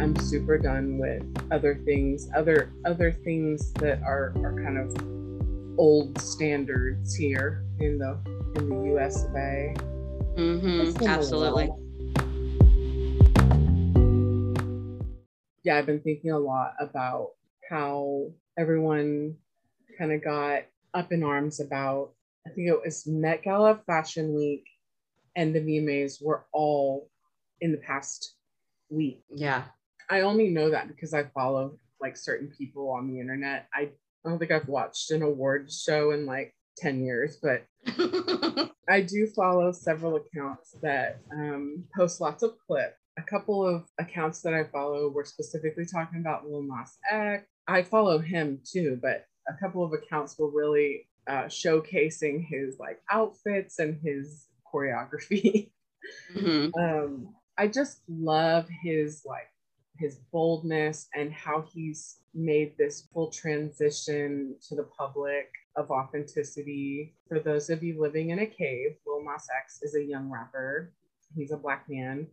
I'm super done with other things that are kind of old standards here in the U.S. of A. Mm-hmm. Absolutely. Yeah, I've been thinking a lot about how everyone kind of got up in arms about, I think it was Met Gala, Fashion Week, and the VMAs were all in the past week. Yeah. I only know that because I follow like certain people on the internet. I don't think I've watched an award show in like 10 years, but I do follow several accounts that post lots of clips. A couple of accounts that I follow were specifically talking about Lil Nas X. I follow him too, but a couple of accounts were really showcasing his like outfits and his choreography. Mm-hmm. I just love his boldness and how he's made this full transition to the public of authenticity. For those of you living in a cave, Lil Nas X is a young rapper. He's a Black man.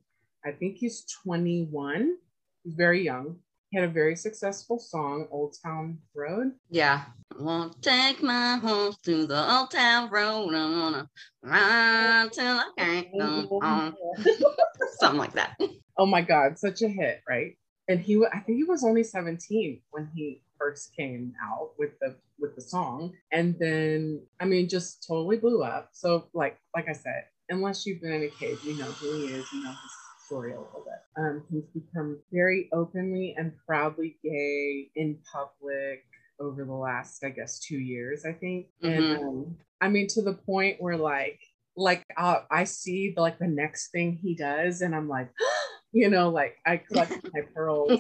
I think he's 21. He's very young. He had a very successful song, Old Town Road. Yeah. Won't take my horse to the Old Town Road. I'm gonna run till I can't go on. Something like that. Oh my God, such a hit, right? And I think he was only 17 when he first came out with the song. And then, I mean, just totally blew up. So like I said, unless you've been in a cave, you know who he is, you know his story a little bit. He's become very openly and proudly gay in public over the last, I guess, 2 years, I think. Mm-hmm. And I mean, to the point where I see the next thing he does and I'm like, you know, like I clutch my pearls.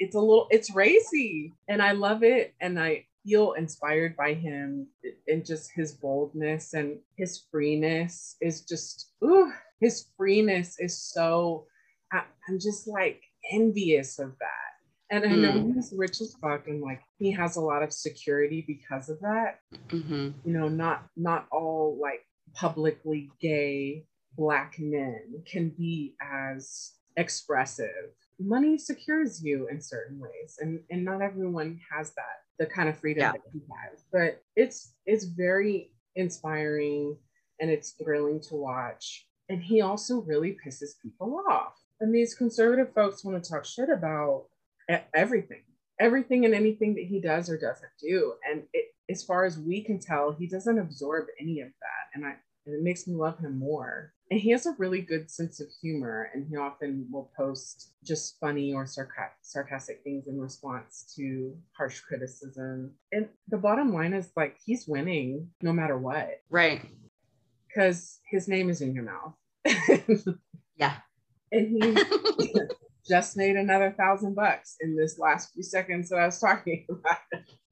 It's racy and I love it. And I feel inspired by him and just his boldness and his freeness is just, ooh. His freeness is so, I'm just like envious of that. And I know he's rich as fuck and like he has a lot of security because of that. Mm-hmm. You know, not all like publicly gay Black men can be as expressive. Money secures you in certain ways and not everyone has that, the kind of freedom that he has. But it's very inspiring and it's thrilling to watch. And he also really pisses people off. And these conservative folks want to talk shit about everything and anything that he does or doesn't do. And as far as we can tell, he doesn't absorb any of that. And it makes me love him more. And he has a really good sense of humor. And he often will post just funny or sarcastic things in response to harsh criticism. And the bottom line is like, he's winning no matter what. Right. Because his name is in your mouth. Yeah. And he just made another $1,000 in this last few seconds that I was talking about.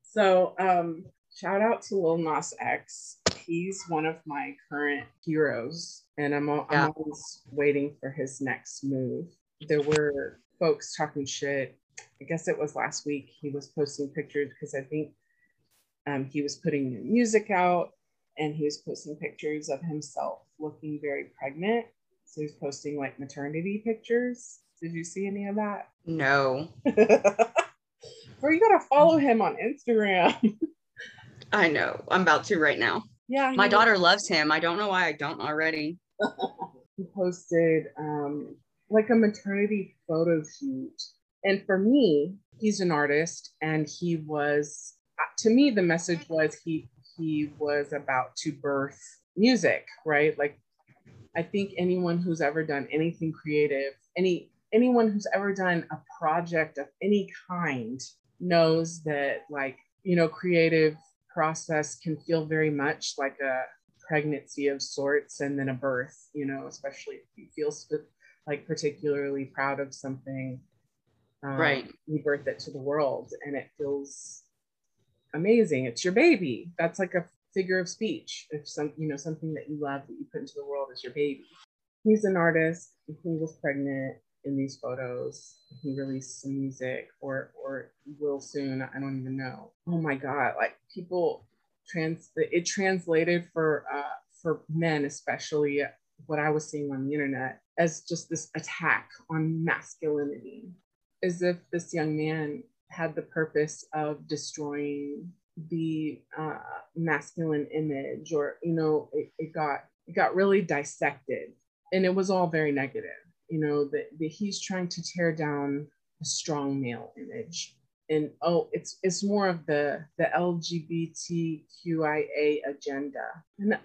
So shout out to Lil Nas X. He's one of my current heroes. And I'm always waiting for his next move. There were folks talking shit. I guess it was last week. He was posting pictures because I think he was putting new music out. And he was posting pictures of himself looking very pregnant. So he's posting like maternity pictures. Did you see any of that? No. Bro, you gotta follow him on Instagram. I know. I'm about to right now. Yeah. My daughter loves him. I don't know why I don't already. He posted like a maternity photo shoot. And for me, he's an artist and he was, to me, the message was he was about to birth music, right? Like, I think anyone who's ever done anything creative, anyone who's ever done a project of any kind knows that, like, you know, creative process can feel very much like a pregnancy of sorts and then a birth, you know, especially if you feel like particularly proud of something, right? You birth it to the world and it feels amazing. It's your baby. That's like a figure of speech. If something that you love that you put into the world is your baby. He's an artist. He was pregnant in these photos. He released some music or will soon. I don't even know. Oh my God. Like people it translated for men, especially what I was seeing on the internet as just this attack on masculinity, as if this young man had the purpose of destroying the masculine image, or, you know, it got really dissected, and it was all very negative. You know, that he's trying to tear down a strong male image. And it's more of the LGBTQIA agenda. And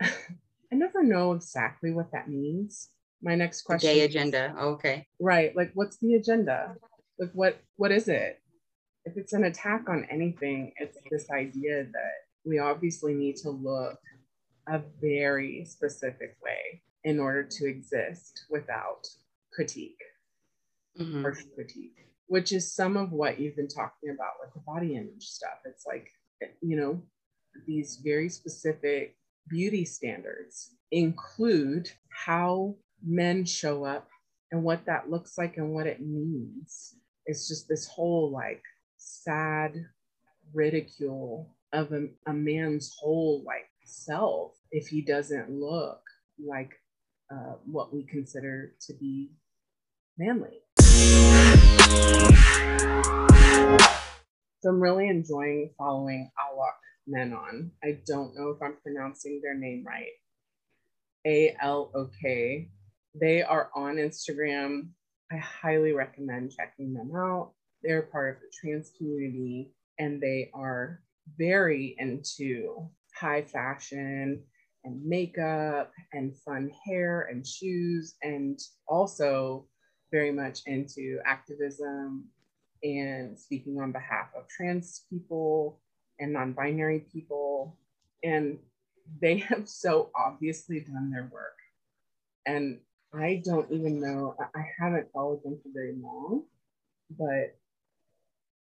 I never know exactly what that means. My next question. Gay agenda. Oh, okay. Right. Like, what's the agenda? Like, what is it? If it's an attack on anything, it's this idea that we obviously need to look a very specific way in order to exist without critique or critique. Which is some of what you've been talking about with the body image stuff. It's like, you know, these very specific beauty standards include how men show up and what that looks like and what it means. It's just this whole like sad ridicule of a man's whole like self if he doesn't look like what we consider to be manly. So I'm really enjoying following Alok Menon. I don't know if I'm pronouncing their name right. A-L-O-K. They are on Instagram. I highly recommend checking them out. They're part of the trans community, and they are very into high fashion and makeup and fun hair and shoes, and also very much into activism and speaking on behalf of trans people and non-binary people. And they have so obviously done their work. And I don't even know, I haven't followed them for very long, but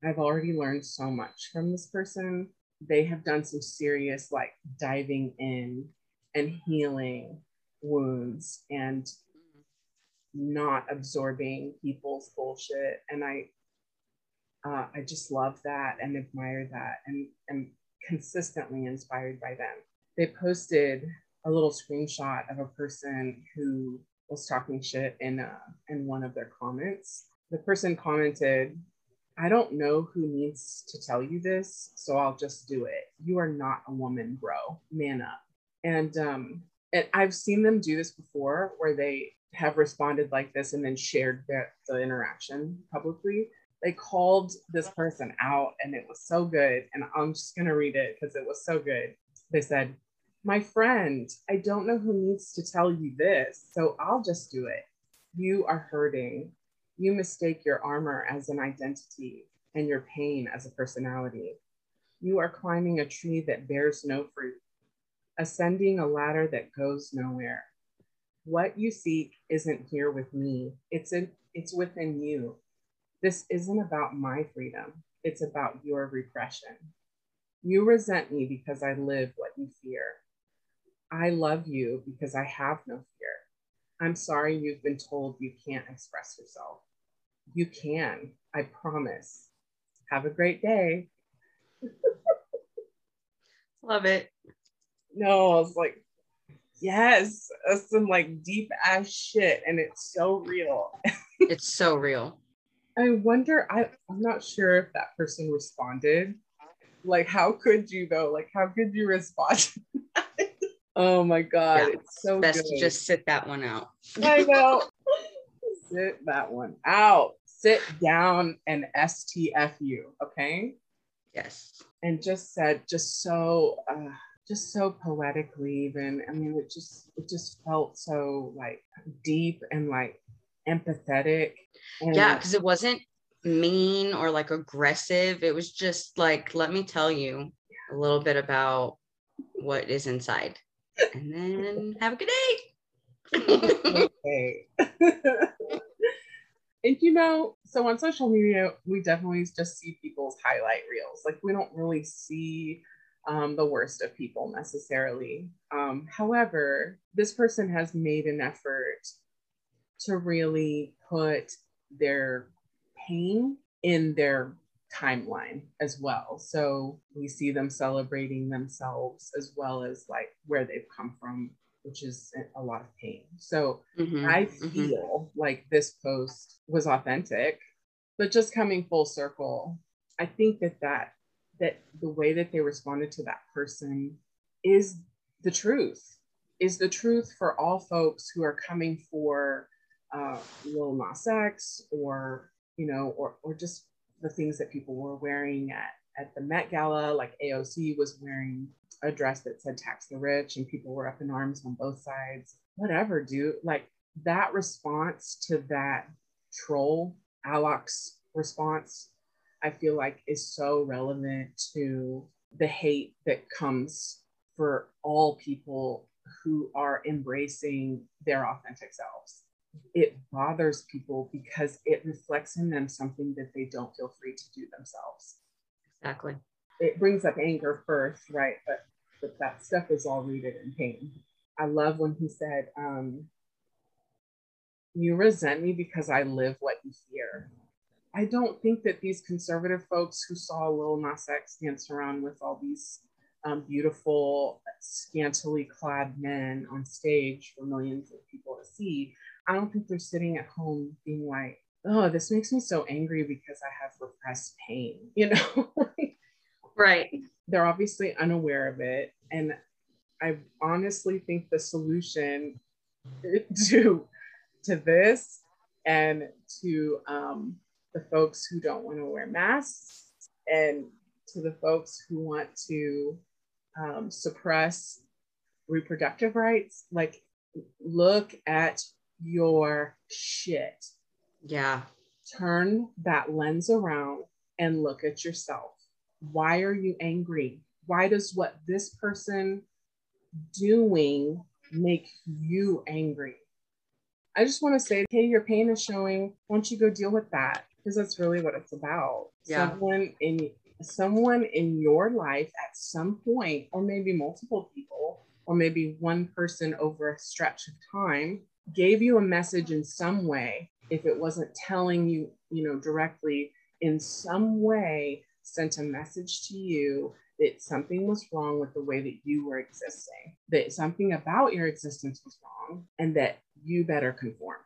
I've already learned so much from this person. They have done some serious like diving in and healing wounds and not absorbing people's bullshit, and I just love that and admire that, and am consistently inspired by them. They posted a little screenshot of a person who was talking shit in one of their comments. The person commented, "I don't know who needs to tell you this, so I'll just do it. You are not a woman, bro. Man up." And I've seen them do this before, where they have responded like this and then shared the interaction publicly. They called this person out, and it was so good. And I'm just going to read it because it was so good. They said, "My friend, I don't know who needs to tell you this, so I'll just do it. You are hurting. You mistake your armor as an identity and your pain as a personality. You are climbing a tree that bears no fruit, ascending a ladder that goes nowhere. What you seek isn't here with me. It's within you. This isn't about my freedom. It's about your repression. You resent me because I live what you fear. I love you because I have no fear. I'm sorry you've been told you can't express yourself. You can, I promise. Have a great day." Love it. No, I was like, yes, that's some like deep ass shit, and it's so real. It's so real. I wonder, I'm not sure if that person responded. Like, how could you though? Like, how could you respond? Oh my God, yeah, it's so best good. To just sit that one out. I know. Sit that one out. Sit down and STFU, okay? Yes. And just said, just so poetically even. I mean, it just felt so like deep and like empathetic. And yeah, because it wasn't mean or like aggressive. It was just like, let me tell you a little bit about what is inside. And then have a good day. Okay. And you know, so on social media, we definitely just see people's highlight reels. like we don't really see the worst of people necessarily. However, this person has made an effort to really put their pain in their timeline as well. So we see them celebrating themselves as well as like where they've come from, which is a lot of pain. So I feel like this post was authentic, but just coming full circle, I think that the way that they responded to that person is the truth for all folks who are coming for Lil Nas X or just the things that people were wearing at the Met Gala. Like AOC was wearing a dress that said tax the rich and people were up in arms on both sides. Whatever, dude. Like that response to that troll, Alok's response, I feel like is so relevant to the hate that comes for all people who are embracing their authentic selves. It bothers people because it reflects in them something that they don't feel free to do themselves. Exactly. It brings up anger first, right? But that stuff is all rooted in pain. I love when he said, you resent me because I live what you fear. I don't think that these conservative folks who saw Lil Nas X dance around with all these beautiful, scantily clad men on stage for millions of people to see, I don't think they're sitting at home being like, oh, this makes me so angry because I have repressed pain, Right. They're obviously unaware of it. And I honestly think the solution to this and to the folks who don't want to wear masks and to the folks who want to suppress reproductive rights, like look at your shit. Yeah. Turn that lens around and look at yourself. Why are you angry? Why does what this person doing make you angry? I just want to say, hey, your pain is showing. Why don't you go deal with that? Because that's really what it's about. Yeah. Someone in your life at some point, or maybe multiple people, or maybe one person over a stretch of time, gave you a message in some way. If it wasn't telling you, directly, in some way, sent a message to you that something was wrong with the way that you were existing, that something about your existence was wrong, and that you better conform.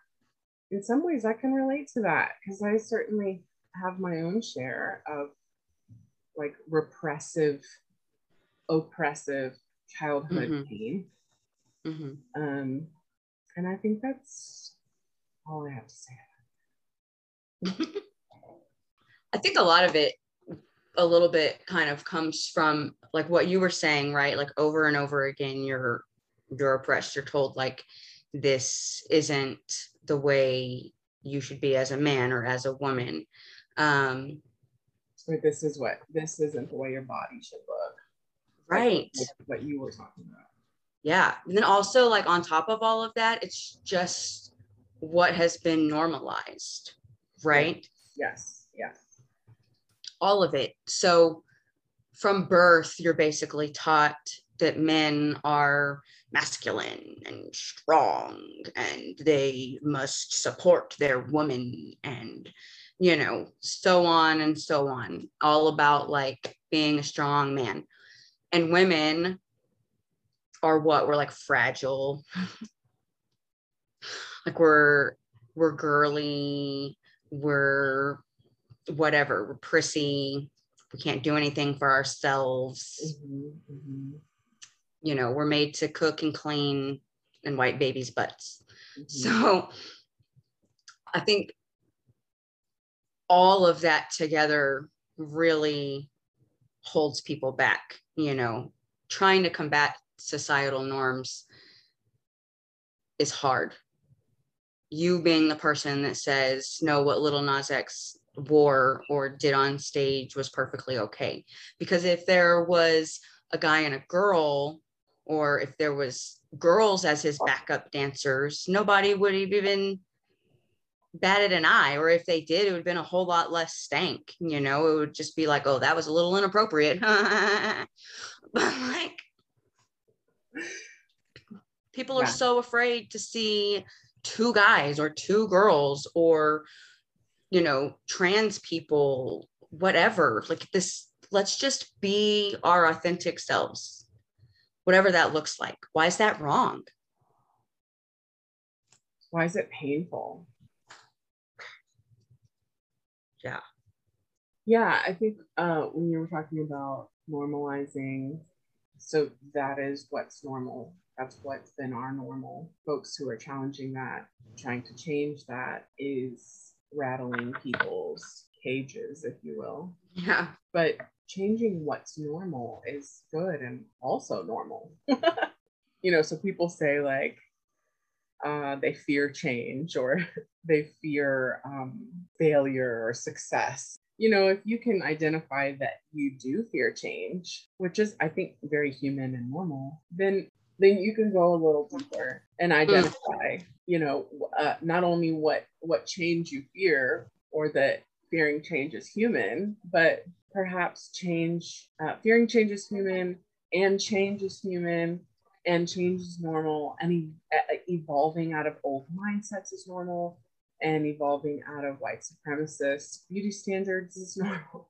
In some ways, I can relate to that because I certainly have my own share of like repressive, oppressive childhood pain. Mm-hmm. And I think that's all I have to say. I think a lot of it, a little bit kind of comes from like what you were saying, right? Like over and over again, you're oppressed. You're told like, this isn't the way you should be as a man or as a woman. Or this isn't the way your body should look. Right. Like what you were talking about. Yeah. And then also like on top of all of that, it's just what has been normalized, right? Yes. Yes. All of it. So from birth, you're basically taught that men are masculine and strong and they must support their woman and, so on and so on, all about like being a strong man. And women are what? We're like fragile. Like we're girly, we're whatever, we're prissy, we can't do anything for ourselves. We're made to cook and clean and wipe babies' butts. So I think all of that together really holds people back, trying to combat societal norms is hard. You being the person that says, no, what Lil Nas X wore or did on stage was perfectly okay. Because if there was a guy and a girl, or if there was girls as his backup dancers, nobody would have even batted an eye. Or if they did, it would have been a whole lot less stank. It would just be like, oh, that was a little inappropriate. But like, people are so afraid to see two guys or two girls or, trans people, whatever, like this, let's just be our authentic selves, whatever that looks like. Why is that wrong? Why is it painful? Yeah. Yeah, I think when you were talking about normalizing, so that is what's normal. That's what's been our normal. Folks who are challenging that, trying to change that, is rattling people's cages, if you will. Yeah. But changing what's normal is good and also normal. You know, so people say like, they fear change or they fear failure or success. You know, if you can identify that you do fear change, which is, I think, very human and normal, then you can go a little deeper and identify, you know, not only what change you fear or that fearing change is human, but perhaps fearing change is human and change is human. And change is normal, and evolving out of old mindsets is normal, and evolving out of white supremacist beauty standards is normal,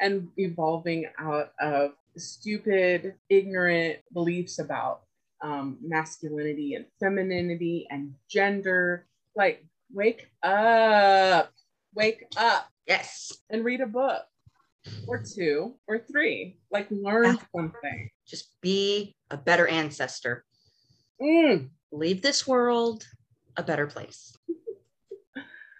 and evolving out of stupid, ignorant beliefs about masculinity and femininity and gender. Like, wake up, yes, and read a book, or two, or three, like learn something. Just be a better ancestor. Leave this world a better place,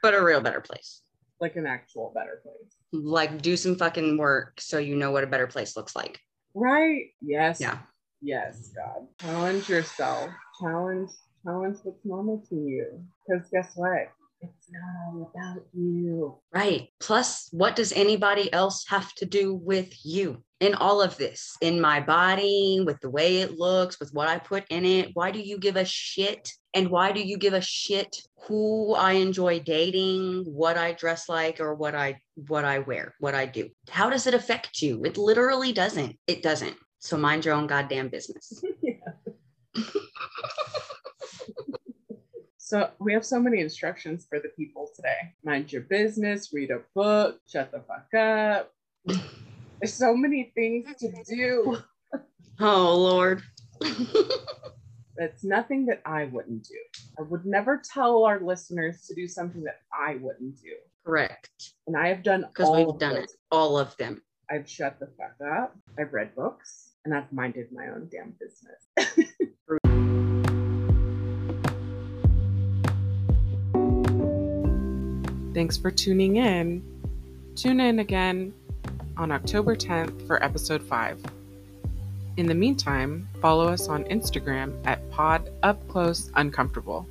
but a real better place. Like an actual better place. Like do some fucking work so you know what a better place looks like. Right. Yes. Yeah. Yes, God. Challenge yourself. Challenge what's normal to you. Because guess what? It's not all about you. Right. Plus, what does anybody else have to do with you in all of this? In my body, with the way it looks, with what I put in it? Why do you give a shit? And why do you give a shit who I enjoy dating, what I dress like, or what I wear, what I do? How does it affect you? It literally doesn't. It doesn't. So mind your own goddamn business. Yeah. So we have so many instructions for the people today. Mind your business, read a book, shut the fuck up. There's so many things to do. Oh, Lord. That's nothing that I wouldn't do. I would never tell our listeners to do something that I wouldn't do. Correct. And I have done all of them. Because we've done it. All of them. I've shut the fuck up. I've read books. And I've minded my own damn business. Thanks for tuning in. Tune in again on October 10th for episode 5. In the meantime, follow us on Instagram at Pod Up Close Uncomfortable.